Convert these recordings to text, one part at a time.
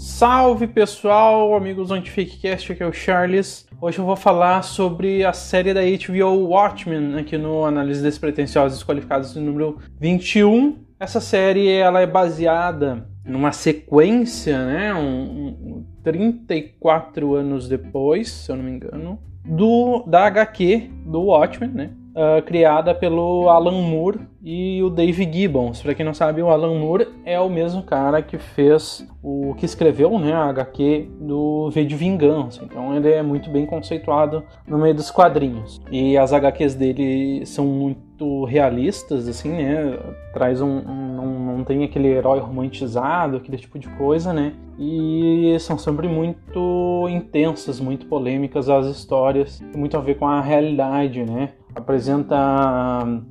Salve pessoal, amigos do Antifakecast, aqui é o Charles. Hoje eu vou falar sobre a série da HBO Watchmen, aqui no Análise Despretenciosos e Desqualificados número 21. Essa série ela é baseada numa sequência, né, 34 anos depois, se eu não me engano, da HQ do Watchmen, né? Criada pelo Alan Moore e o Dave Gibbons. Para quem não sabe, o Alan Moore é o mesmo cara que fez que escreveu, né, a HQ do V de Vingança. Então ele é muito bem conceituado no meio dos quadrinhos. E as HQs dele são muito realistas, assim, né? Traz não tem aquele herói romantizado, aquele tipo de coisa, né? E são sempre muito intensas, muito polêmicas as histórias, tem muito a ver com a realidade, né?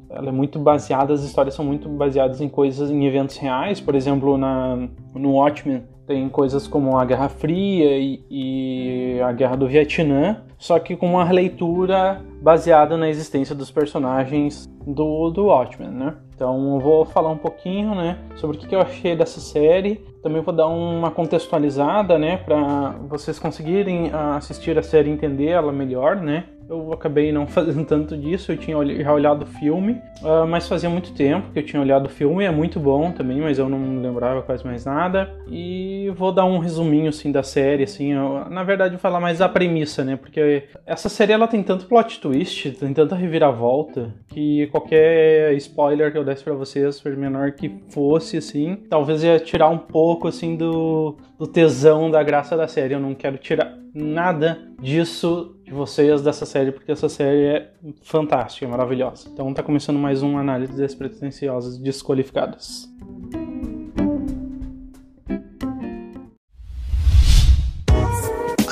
Ela é muito baseada, as histórias são muito baseadas em coisas, em eventos reais. Por exemplo, no Watchmen tem coisas como a Guerra Fria e a Guerra do Vietnã, só que com uma leitura baseada na existência dos personagens do Watchmen, né? Então eu vou falar um pouquinho, né, sobre o que eu achei dessa série. Também vou dar uma contextualizada, né, para vocês conseguirem assistir a série e entender ela melhor, né? Eu acabei não fazendo tanto disso, eu tinha já olhado o filme, mas fazia muito tempo que eu tinha olhado o filme, é muito bom também, mas eu não lembrava quase mais nada. E vou dar um resuminho, assim, da série, assim, na verdade vou falar mais da premissa, né, porque essa série ela tem tanto plot twist, tem tanta reviravolta, que qualquer spoiler que eu desse pra vocês, por menor que fosse, assim, talvez ia tirar um pouco, assim, do tesão, da graça da série. Eu não quero tirar nada disso de vocês, dessa série, porque essa série é fantástica, é maravilhosa. Então tá começando mais um Análise Despretensiosas e Desqualificadas.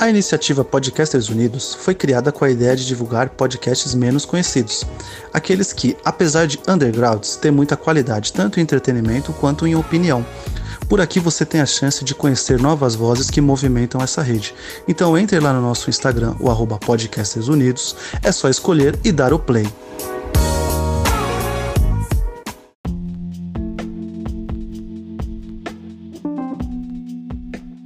A iniciativa Podcasters Unidos foi criada com a ideia de divulgar podcasts menos conhecidos, aqueles que, apesar de undergrounds, têm muita qualidade tanto em entretenimento quanto em opinião. Por aqui você tem a chance de conhecer novas vozes que movimentam essa rede. Então entre lá no nosso Instagram, o @podcastersunidos, é só escolher e dar o play.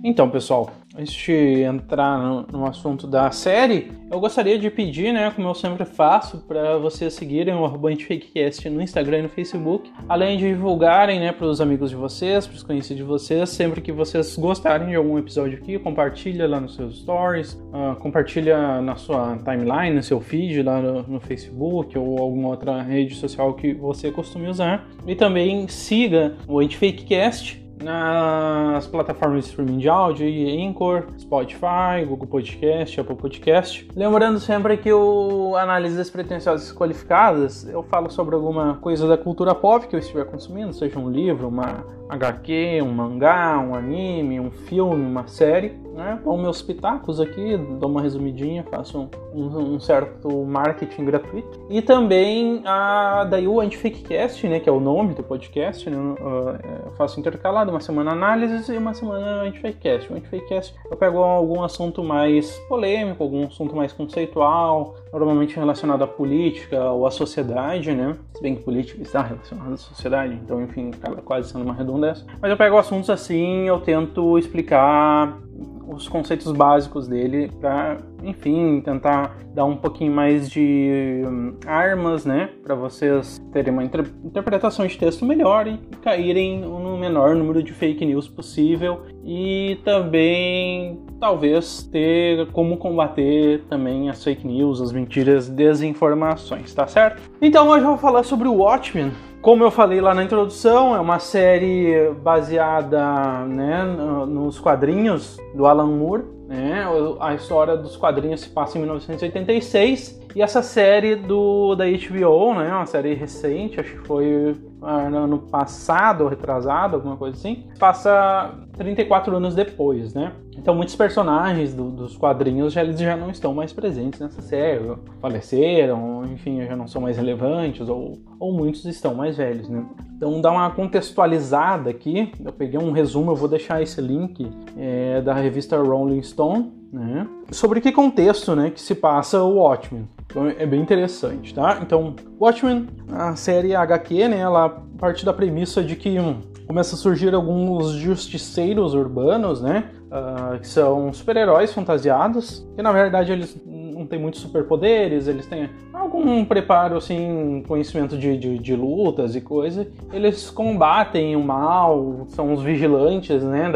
Então, pessoal, antes de entrar no assunto da série, eu gostaria de pedir, né, como eu sempre faço, para vocês seguirem o @antifakecast no Instagram e no Facebook, além de divulgarem, né, para os amigos de vocês, para os conhecidos de vocês. Sempre que vocês gostarem de algum episódio aqui, compartilha lá nos seus stories, compartilha na sua timeline, no seu feed lá no Facebook ou alguma outra rede social que você costume usar. E também siga o Antifakecast nas plataformas de streaming de áudio, Anchor, Spotify, Google Podcast, Apple Podcast. Lembrando sempre que o Análise Despretensiosas e Desqualificadas, eu falo sobre alguma coisa da cultura pop que eu estiver consumindo, seja um livro, uma HQ, um mangá, um anime, um filme, uma série, né? Dou meus pitacos aqui, dou uma resumidinha, faço um certo marketing gratuito. E também daí o Antifakecast, né, que é o nome do podcast, né? Eu faço intercalado, uma semana análises e uma semana Antifakecast. O Antifakecast eu pego algum assunto mais polêmico, algum assunto mais conceitual, normalmente relacionado à política ou à sociedade, né? Se bem que política está relacionada à sociedade, então enfim, quase sendo uma redundância. Mas eu pego assuntos assim, eu tento explicar os conceitos básicos dele para, enfim, tentar dar um pouquinho mais de armas, né, para vocês terem uma interpretação de texto melhor e caírem no menor número de fake news possível e também talvez ter como combater também as fake news, as mentiras, desinformações, tá certo? Então hoje eu vou falar sobre o Watchmen. Como eu falei lá na introdução, é uma série baseada, né, nos quadrinhos do Alan Moore, né? A história dos quadrinhos se passa em 1986 e essa série da HBO, né, uma série recente, acho que foi ano passado ou retrasado, alguma coisa assim, passa 34 anos depois, né? Então muitos personagens dos quadrinhos eles já não estão mais presentes nessa série, faleceram, enfim, já não são mais relevantes ou muitos estão mais velhos, né? Então dá uma contextualizada aqui, eu peguei um resumo, eu vou deixar esse link da revista Rolling Stone, né? Sobre que contexto, né, que se passa o Watchmen. Então é bem interessante, tá? Então Watchmen, a série HQ, né, ela parte da premissa de que começa a surgir alguns justiceiros urbanos, né? Que são super-heróis fantasiados, que na verdade eles não têm muitos superpoderes, eles têm algum preparo, assim, conhecimento de lutas e coisa. Eles combatem o mal, são os vigilantes, né?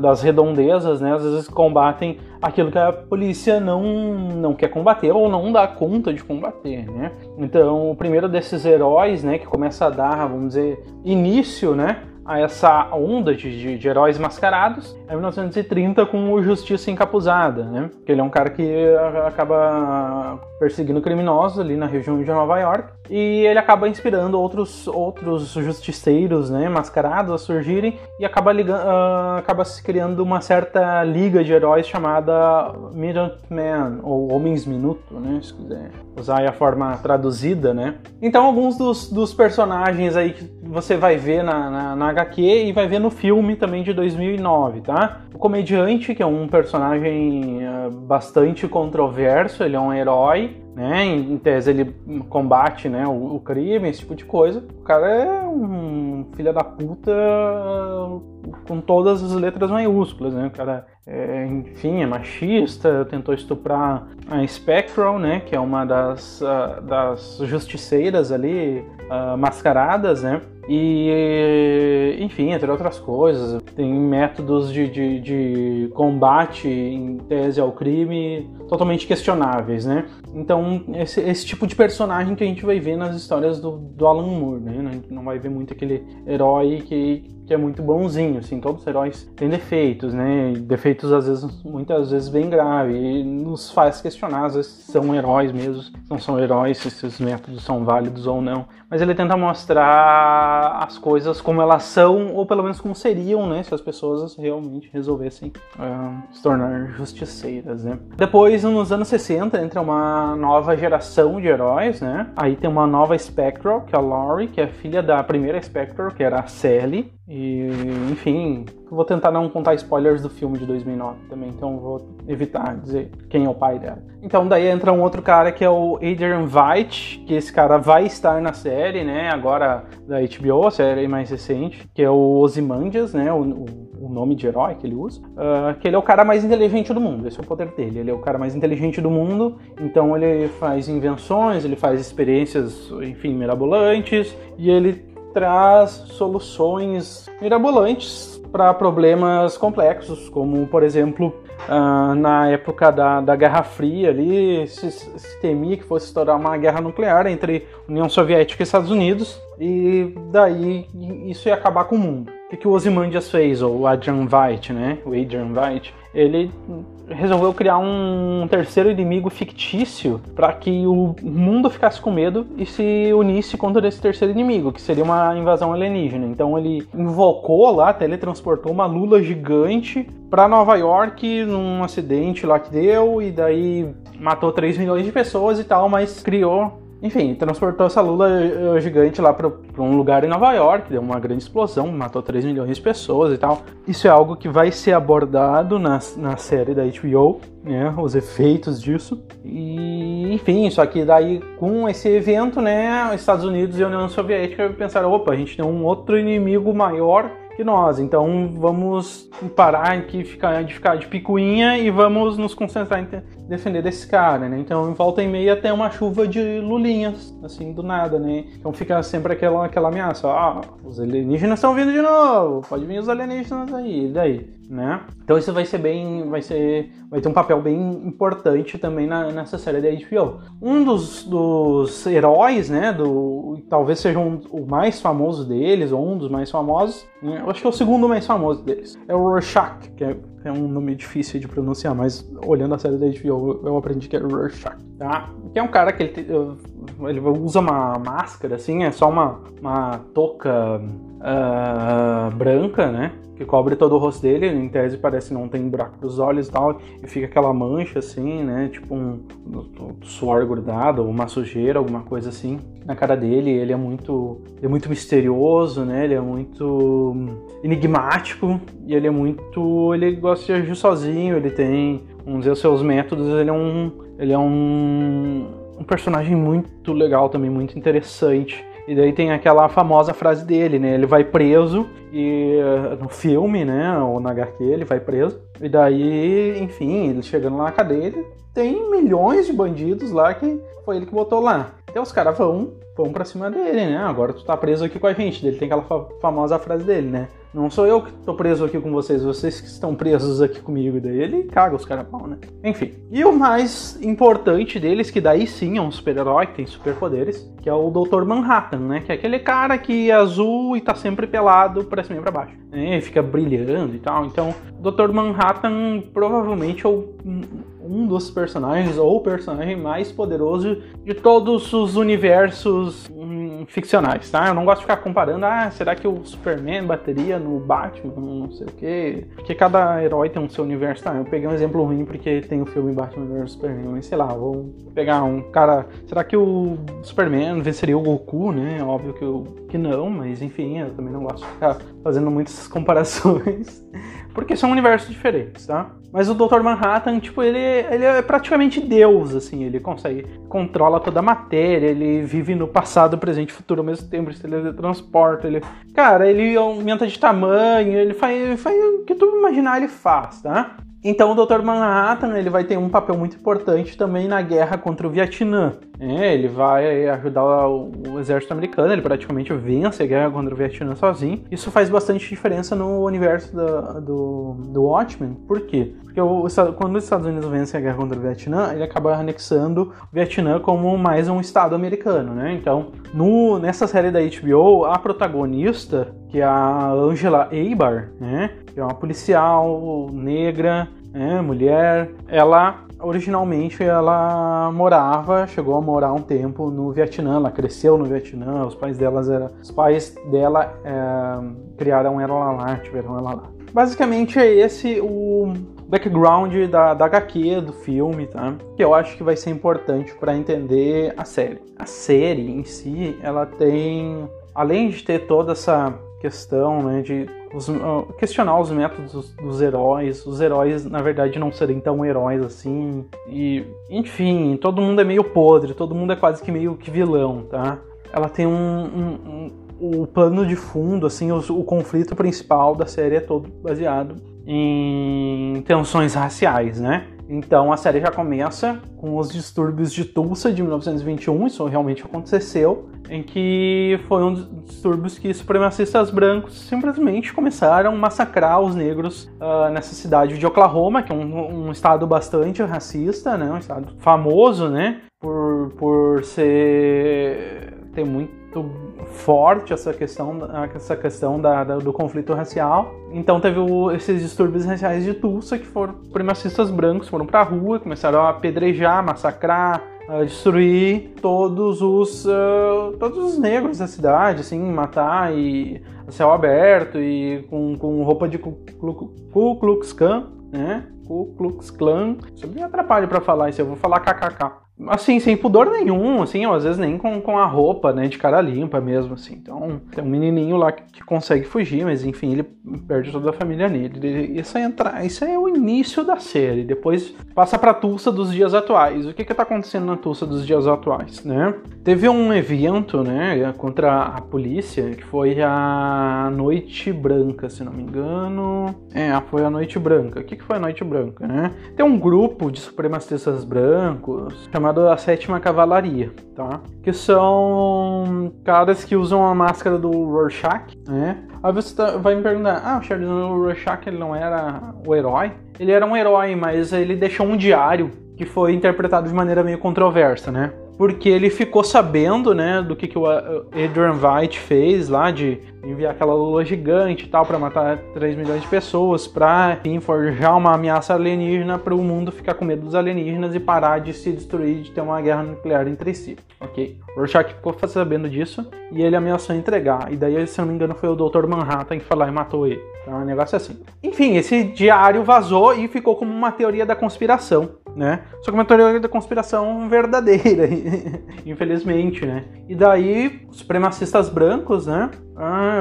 Das redondezas, né? Às vezes combatem aquilo que a polícia não quer combater ou não dá conta de combater, né? Então, o primeiro desses heróis, né, que começa a dar, vamos dizer, início, né, a essa onda de heróis mascarados é 1930 com o Justiça Encapuzada, né? Que ele é um cara que acaba perseguindo criminosos ali na região de Nova York e ele acaba inspirando outros justiceiros, né, mascarados a surgirem e acaba se criando uma certa liga de heróis chamada Minutemen, ou Homens Minuto, né, se quiser usar aí a forma traduzida, né? Então alguns dos personagens aí que você vai ver na HQ e vai ver no filme também de 2009, tá? O Comediante, que é um personagem bastante controverso, ele é um herói, né? Em tese ele combate, né, o crime, esse tipo de coisa. O cara é um filho da puta com todas as letras maiúsculas, né? O cara é machista, tentou estuprar a Spectral, né, que é uma das justiceiras ali mascaradas, né? E, enfim, entre outras coisas, tem métodos de combate em tese ao crime totalmente questionáveis, né? Então, esse tipo de personagem que a gente vai ver nas histórias do Alan Moore, né? A gente não vai ver muito aquele herói que é muito bonzinho, assim. Todos os heróis têm defeitos, né? Defeitos, às vezes, muitas vezes, bem graves. E nos faz questionar, às vezes, se são heróis mesmo, se não são heróis, se esses métodos são válidos ou não. Mas ele tenta mostrar as coisas como elas são, ou pelo menos como seriam, né? Se as pessoas realmente resolvessem se tornar justiceiras, né? Depois, nos anos 60, entra uma nova geração de heróis, né? Aí tem uma nova Spectral, que é a Laurie, que é filha da primeira Spectral, que era a Sally. E, enfim, vou tentar não contar spoilers do filme de 2009 também, então vou evitar dizer quem é o pai dela. Então daí entra um outro cara que é o Adrian Veidt, que esse cara vai estar na série, né, agora da HBO, a série mais recente, que é o Ozymandias, né, o nome de herói que ele usa, que ele é o cara mais inteligente do mundo, esse é o poder dele, ele é o cara mais inteligente do mundo, então ele faz invenções, ele faz experiências, enfim, mirabolantes, e ele traz soluções mirabolantes para problemas complexos, como, por exemplo, na época da Guerra Fria, ali, se temia que fosse estourar uma guerra nuclear entre União Soviética e Estados Unidos, e daí isso ia acabar com o mundo. O que o Ozymandias fez, ou o Adrian Veidt, né? O Adrian Veidt, ele resolveu criar um terceiro inimigo fictício para que o mundo ficasse com medo e se unisse contra esse terceiro inimigo, que seria uma invasão alienígena. Então ele invocou lá, teletransportou uma lula gigante para Nova York num acidente lá que deu, e daí matou 3 milhões de pessoas e tal, mas criou... Enfim, transportou essa lula gigante lá para um lugar em Nova York, deu uma grande explosão, matou 3 milhões de pessoas e tal. Isso é algo que vai ser abordado na série da HBO, né, os efeitos disso. E, enfim, só que daí com esse evento, né, os Estados Unidos e a União Soviética pensaram, opa, a gente tem um outro inimigo maior que nós, então vamos parar aqui, ficar de picuinha e vamos nos concentrar em defender desse cara, né? Então, em volta e meia tem uma chuva de lulinhas, assim, do nada, né? Então fica sempre aquela ameaça, ó, os alienígenas estão vindo de novo, pode vir os alienígenas aí, e daí, né? Então isso vai ser vai ter um papel bem importante também nessa série da HBO. Um dos heróis, né, talvez seja o mais famoso deles, ou um dos mais famosos, né? Eu acho que é o segundo mais famoso deles, é o Rorschach, que é um nome difícil de pronunciar, mas olhando a série da HBO eu aprendi que é Rorschach, tá? Que é um cara que ele usa uma máscara, assim, é só uma touca branca, né, que cobre todo o rosto dele, em tese parece não tem buraco dos olhos e tal, e fica aquela mancha assim, né, tipo um suor grudado, uma sujeira, alguma coisa assim, na cara dele. Ele é muito misterioso, né, ele é muito enigmático, e ele gosta de agir sozinho, ele tem, vamos dizer, os seus métodos, ele é um personagem muito legal também, muito interessante. E daí tem aquela famosa frase dele, né? Ele vai preso e no filme, né? Ou na HQ, ele vai preso. E daí, enfim, ele chegando lá na cadeia, tem milhões de bandidos lá que foi ele que botou lá. Então os caras vão pra cima dele, né? Agora tu tá preso aqui com a gente. Ele tem aquela famosa frase dele, né? Não sou eu que tô preso aqui com vocês, vocês que estão presos aqui comigo. E daí ele caga os caras pau, né? Enfim. E o mais importante deles, que daí sim é um super-herói que tem superpoderes, que é o Dr. Manhattan, né? Que é aquele cara que é azul e tá sempre pelado pra cima e pra baixo. E fica brilhando e tal. Então, Dr. Manhattan provavelmente é um dos personagens, ou o personagem mais poderoso de todos os universos ficcionais, tá? Eu não gosto de ficar comparando, será que o Superman bateria no Batman, não sei o quê? Porque cada herói tem um seu universo, tá? Eu peguei um exemplo ruim porque tem o filme Batman vs Superman, mas sei lá, vou pegar um cara... Será que o Superman venceria o Goku, né? Óbvio que não, mas enfim, eu também não gosto de ficar fazendo muitas comparações, porque são universos diferentes, tá? Mas o Dr. Manhattan, tipo, ele é praticamente Deus, assim, ele consegue, controla toda a matéria, ele vive no passado, presente e futuro ao mesmo tempo, ele se teletransporta, ele aumenta de tamanho, ele faz o que tu imaginar ele faz, tá? Então o Dr. Manhattan, ele vai ter um papel muito importante também na guerra contra o Vietnã. Ele vai ajudar o exército americano, ele praticamente vence a guerra contra o Vietnã sozinho. Isso faz bastante diferença no universo do Watchmen. Por quê? Porque quando os Estados Unidos vencem a guerra contra o Vietnã, ele acaba anexando o Vietnã como mais um estado americano, né? Então, nessa série da HBO, a protagonista, que é a Angela Abar, né? Que é uma policial negra, né? Mulher, ela... Originalmente ela chegou a morar um tempo no Vietnã, ela cresceu no Vietnã, os pais dela criaram ela lá, tiveram ela lá. Basicamente é esse o background da HQ, do filme, tá? Que eu acho que vai ser importante para entender a série. A série em si, ela tem, além de ter toda essa questão, né, de questionar os métodos dos heróis, os heróis na verdade não serem tão heróis assim, e enfim, todo mundo é meio podre, todo mundo é quase que meio que vilão, tá? Ela tem o plano de fundo, assim, o conflito principal da série é todo baseado em tensões raciais, né? Então a série já começa com os distúrbios de Tulsa de 1921, isso realmente aconteceu, em que foi um dos distúrbios que supremacistas brancos simplesmente começaram a massacrar os negros nessa cidade de Oklahoma, que é um estado bastante racista, né? Um estado famoso, né? Por ter muito... forte essa questão do conflito racial. Então teve esses distúrbios raciais de Tulsa, que foram supremacistas brancos, foram pra rua, começaram a apedrejar, massacrar, destruir todos os negros da cidade, assim, matar e a céu aberto e com roupa de Ku Klux Klan, né? Ku Klux Klan. Isso me atrapalha pra falar isso, eu vou falar kkk. Assim, sem pudor nenhum, assim, ou às vezes nem com a roupa, né, de cara limpa mesmo, assim. Então, tem um menininho lá que consegue fugir, mas enfim, ele perde toda a família nele. Isso é o início da série, depois passa pra Tulsa dos dias atuais. O que tá acontecendo na Tulsa dos dias atuais, né? Teve um evento, né, contra a polícia, que foi a Noite Branca, se não me engano. Foi a Noite Branca. O que foi a Noite Branca, né? Tem um grupo de supremacistas brancos, chamado a Sétima Cavalaria, tá? Que são caras que usam a máscara do Rorschach, né? Aí você vai me perguntar, o Rorschach ele não era o herói? Ele era um herói, mas ele deixou um diário que foi interpretado de maneira meio controversa, né? Porque ele ficou sabendo, né, do que o Adrian Veidt fez lá, de enviar aquela lula gigante e tal, pra matar 3 milhões de pessoas, pra, enfim, forjar uma ameaça alienígena para o mundo ficar com medo dos alienígenas e parar de se destruir, de ter uma guerra nuclear entre si, ok? O Rorschach ficou sabendo disso e ele ameaçou entregar, e daí, se não me engano, foi o Dr. Manhattan que foi lá e matou ele. Então, é um negócio assim. Enfim, esse diário vazou e ficou como uma teoria da conspiração, né? Só que uma teoria da conspiração verdadeira, infelizmente, né? E daí, os supremacistas brancos, né?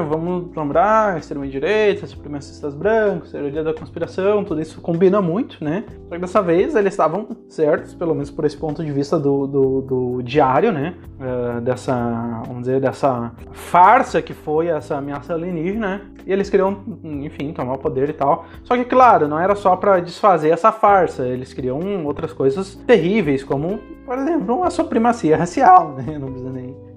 vamos lembrar, extrema-direita, supremacistas brancos, teoria da conspiração, tudo isso combina muito, né? Só que dessa vez eles estavam certos, pelo menos por esse ponto de vista do diário, né? Dessa farsa que foi essa ameaça alienígena, né? E eles queriam, enfim, tomar o poder e tal. Só que, claro, não era só pra desfazer essa farsa, eles queriam outras coisas terríveis, como, por exemplo, a supremacia racial, né? Não precisa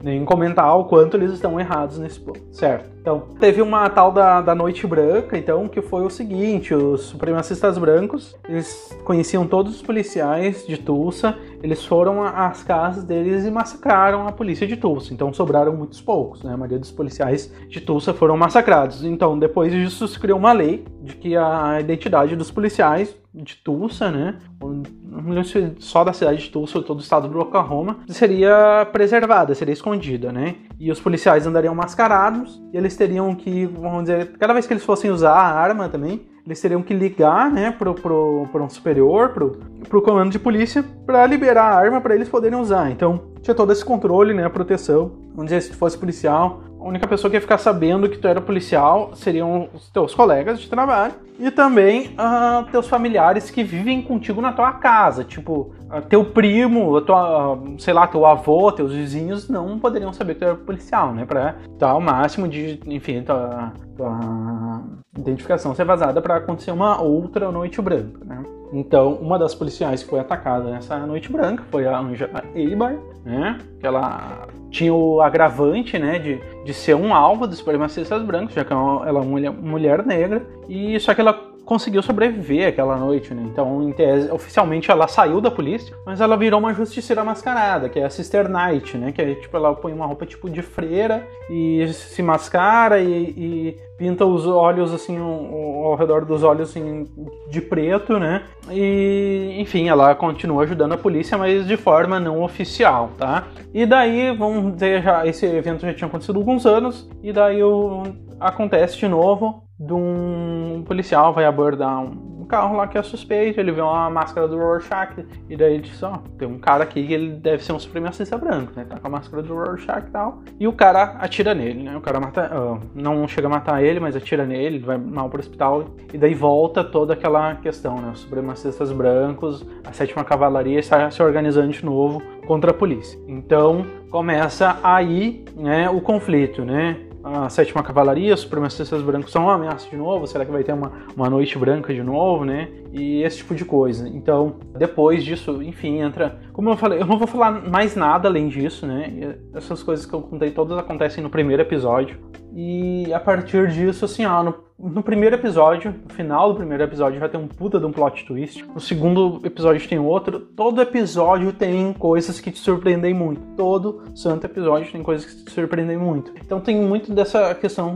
nem comentar o quanto eles estão errados nesse ponto, certo? Então, teve uma tal da Noite Branca, então, que foi o seguinte: os supremacistas brancos, eles conheciam todos os policiais de Tulsa, eles foram às casas deles e massacraram a polícia de Tulsa, então sobraram muitos poucos, né? A maioria dos policiais de Tulsa foram massacrados. Então, depois disso, se criou uma lei de que a identidade dos policiais de Tulsa, né, só da cidade de Tulsa ou todo o estado do Oklahoma, seria preservada, seria escondida, né, e os policiais andariam mascarados, e eles teriam que, vamos dizer, cada vez que eles fossem usar a arma também, eles teriam que ligar, né, pro um superior, pro comando de polícia, para liberar a arma para eles poderem usar. Então, tinha todo esse controle, né, a proteção, vamos dizer, se tu fosse policial, a única pessoa que ia ficar sabendo que tu era policial seriam os teus colegas de trabalho e também teus familiares que vivem contigo na tua casa. Tipo, teu primo, teu avô, teus vizinhos não poderiam saber que tu era policial, né? Pra dar o máximo de, enfim, tua identificação ser vazada pra acontecer uma outra noite branca, né? Então, uma das policiais que foi atacada nessa noite branca foi a Anja Eibar, né? Que ela tinha o agravante, né, de ser um alvo dos supremacistas brancos, já que ela é uma mulher negra, e só que ela conseguiu sobreviver aquela noite, né? Então, em tese, oficialmente ela saiu da polícia, mas ela virou uma justiceira mascarada, que é a Sister Night, né? Que é tipo, ela põe uma roupa tipo de freira e se mascara e pinta os olhos assim, ao redor dos olhos assim, de preto, né? E, enfim, ela continua ajudando a polícia, mas de forma não oficial, tá? E daí, vamos dizer, esse evento já tinha acontecido há alguns anos, e daí acontece de novo. De um policial vai abordar um carro lá que é suspeito, ele vê uma máscara do Rorschach, e daí ele diz, ó, tem um cara aqui que ele deve ser um supremacista branco, né, tá com a máscara do Rorschach e tal, e o cara atira nele, né, o cara não chega a matar ele, mas atira nele, ele vai mal pro hospital, e daí volta toda aquela questão, né, os supremacistas brancos, a Sétima Cavalaria está se organizando de novo contra a polícia. Então, começa aí, né, o conflito, né, a Sétima Cavalaria, os supremacistas brancos são uma ameaça de novo, será que vai ter uma noite branca de novo, né? E esse tipo de coisa. Então, depois disso, enfim, entra... Como eu falei, eu não vou falar mais nada além disso, né? Essas coisas que eu contei todas acontecem no primeiro episódio. E a partir disso, assim, ó, no primeiro episódio, no final do primeiro episódio já tem um puta de um plot twist. No segundo episódio tem outro. Todo episódio tem coisas que te surpreendem muito. Todo santo episódio tem coisas que te surpreendem muito. Então tem muito dessa questão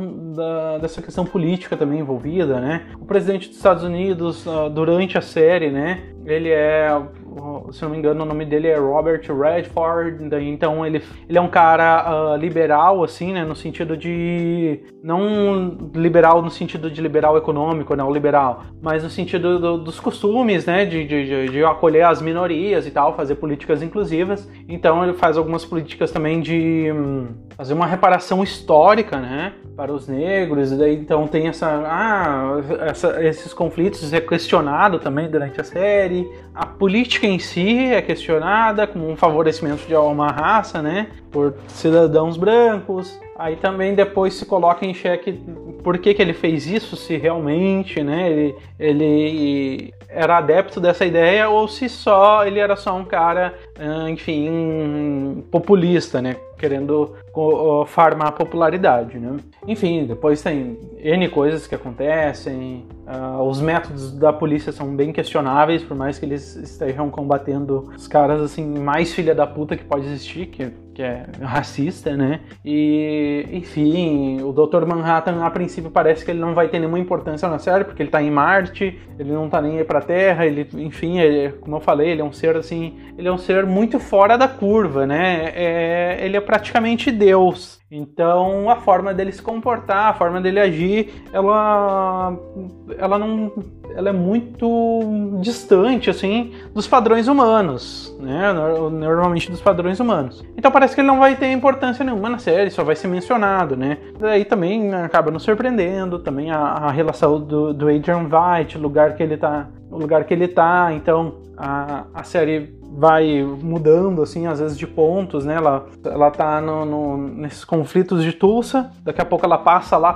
política também envolvida, né? O presidente dos Estados Unidos, durante a série, né? Ele é... Se não me engano, o nome dele é Robert Redford, então ele é um cara liberal, assim, né, no sentido de... Não liberal no sentido de liberal econômico, não liberal, mas no sentido dos costumes, né, de acolher as minorias e tal, fazer políticas inclusivas. Então ele faz algumas políticas também de fazer uma reparação histórica, né, para os negros, e daí então tem esses conflitos, é questionado também durante a série. A política em si é questionada como um favorecimento de uma raça, né, por cidadãos brancos. Aí também depois se coloca em xeque por que ele fez isso, se realmente, né, ele era adepto dessa ideia ou se só ele era só um cara, enfim, populista, né, querendo farmar popularidade, né? Enfim, depois tem N coisas que acontecem, os métodos da polícia são bem questionáveis, por mais que eles estejam combatendo os caras, assim, mais filha da puta que pode existir, que é racista, né? E, enfim, o Dr. Manhattan, a princípio, parece que ele não vai ter nenhuma importância na série, porque ele tá em Marte, ele não tá nem aí pra Terra, ele, enfim, ele, como eu falei, ele é um ser, assim, ele é um ser muito fora da curva, né? Ele é praticamente Deus. Então a forma dele se comportar, a forma dele agir, ela é muito distante assim dos padrões humanos, né? Normalmente dos padrões humanos. Então parece que ele não vai ter importância nenhuma na série, só vai ser mencionado, né? Daí também acaba nos surpreendendo, também a relação do Adrian Veidt, o lugar que ele tá, então a série vai mudando, assim, às vezes de pontos, né? Ela tá nesses conflitos de Tulsa, daqui a pouco ela passa lá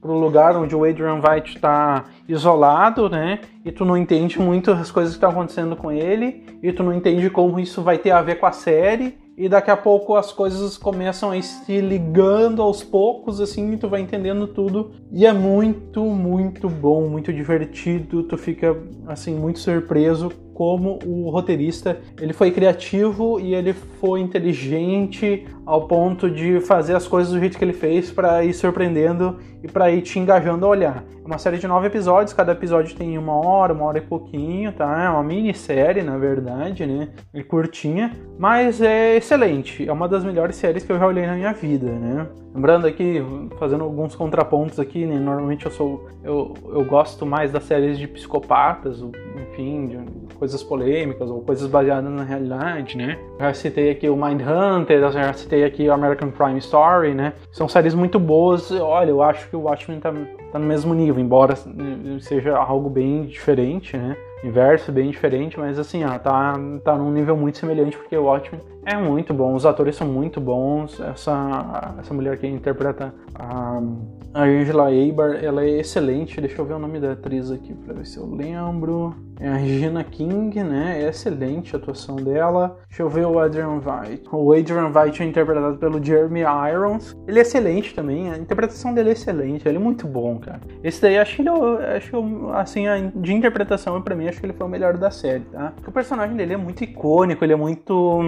pro lugar onde o Adrian Veidt tá isolado, né? E tu não entende muito as coisas que estão acontecendo com ele, e tu não entende como isso vai ter a ver com a série, e daqui a pouco as coisas começam a ir se ligando aos poucos, assim, e tu vai entendendo tudo. E é muito, muito bom, muito divertido, tu fica, assim, muito surpreso como o roteirista, ele foi criativo e ele foi inteligente ao ponto de fazer as coisas do jeito que ele fez para ir surpreendendo e para ir te engajando a olhar. É uma série de 9 episódios, cada episódio tem uma hora e pouquinho, tá? É uma minissérie, na verdade, né? É curtinha, mas é excelente. É uma das melhores séries que eu já olhei na minha vida, né? Lembrando aqui, fazendo alguns contrapontos aqui, né? Normalmente eu gosto mais das séries de psicopatas, enfim, de coisas polêmicas ou coisas baseadas na realidade, né? Já citei aqui o Mindhunter, já citei aqui o American Crime Story, né? São séries muito boas. Olha, eu acho que o Watchmen tá no mesmo nível, embora seja algo bem diferente, né? Inverso, bem diferente, mas assim, ó, tá num nível muito semelhante, porque o Watchmen é muito bom, os atores são muito bons, essa mulher que interpreta a Angela Abar, ela é excelente, deixa eu ver o nome da atriz aqui pra ver se eu lembro, é a Regina King, né, é excelente a atuação dela, deixa eu ver o Adrian Veidt é interpretado pelo Jeremy Irons, ele é excelente também, a interpretação dele é excelente, ele é muito bom, cara, esse daí, acho que de interpretação, pra mim, acho que ele foi o melhor da série, tá? Porque o personagem dele é muito icônico, ele é muito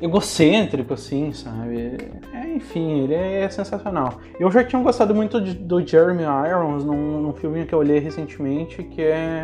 egocêntrico, assim, sabe? Enfim, ele é sensacional. Eu já tinha gostado muito do Jeremy Irons num filminho que eu olhei recentemente, que é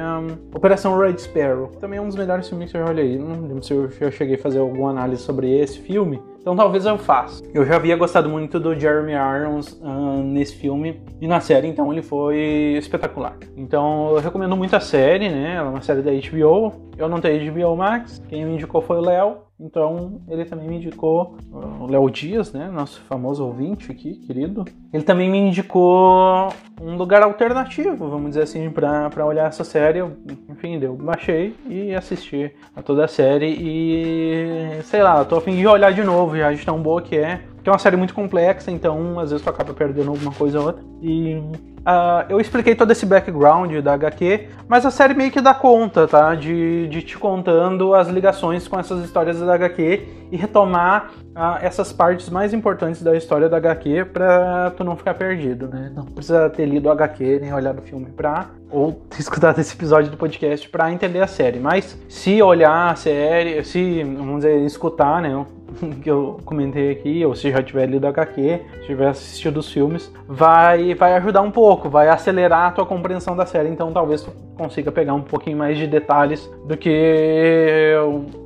Operação Red Sparrow. Também é um dos melhores filmes que eu já olhei. Não lembro se eu já cheguei a fazer alguma análise sobre esse filme. Então talvez eu faça. Eu já havia gostado muito do Jeremy Irons nesse filme e na série, então ele foi espetacular. Então eu recomendo muito a série, né? Ela é uma série da HBO. Eu não tenho HBO Max, quem me indicou foi o Léo. Então ele também me indicou, o Léo Dias, né, nosso famoso ouvinte aqui, querido. Ele também me indicou um lugar alternativo, vamos dizer assim, pra olhar essa série. Enfim, eu baixei e assisti a toda a série e, sei lá, eu tô a fim de olhar de novo já, de tão boa que é. Porque é uma série muito complexa, então às vezes tu acaba perdendo alguma coisa ou outra. E eu expliquei todo esse background da HQ, mas a série meio que dá conta, tá? De te contando as ligações com essas histórias da HQ e retomar essas partes mais importantes da história da HQ pra tu não ficar perdido, né? Não precisa ter lido o HQ nem olhado o filme ou ter escutado esse episódio do podcast pra entender a série. Mas se olhar a série, escutar, né? Que eu comentei aqui, ou se já tiver lido a HQ, se tiver assistido os filmes, vai ajudar um pouco, vai acelerar a tua compreensão da série, então talvez tu consiga pegar um pouquinho mais de detalhes do que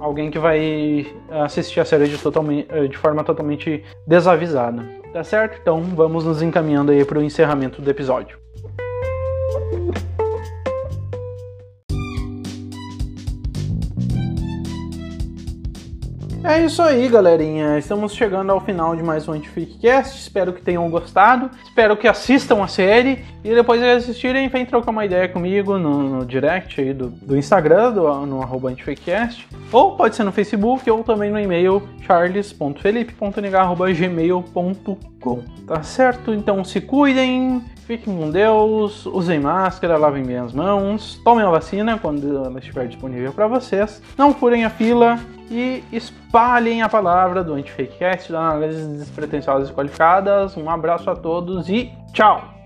alguém que vai assistir a série de forma totalmente desavisada, tá certo? Então vamos nos encaminhando aí para o encerramento do episódio. É isso aí, galerinha. Estamos chegando ao final de mais um Antifakecast. Espero que tenham gostado. Espero que assistam a série. E depois de assistirem, vem trocar uma ideia comigo no direct aí do Instagram, no @antifakecast. Ou pode ser no Facebook ou também no e-mail charles.felipe.negar@gmail.com. Tá certo? Então se cuidem, fiquem com Deus, usem máscara, lavem bem as mãos, tomem a vacina quando ela estiver disponível para vocês, não furem a fila e espalhem a palavra do Antifakecast, da Análise Despretenciosos e Desqualificados. Um abraço a todos e tchau!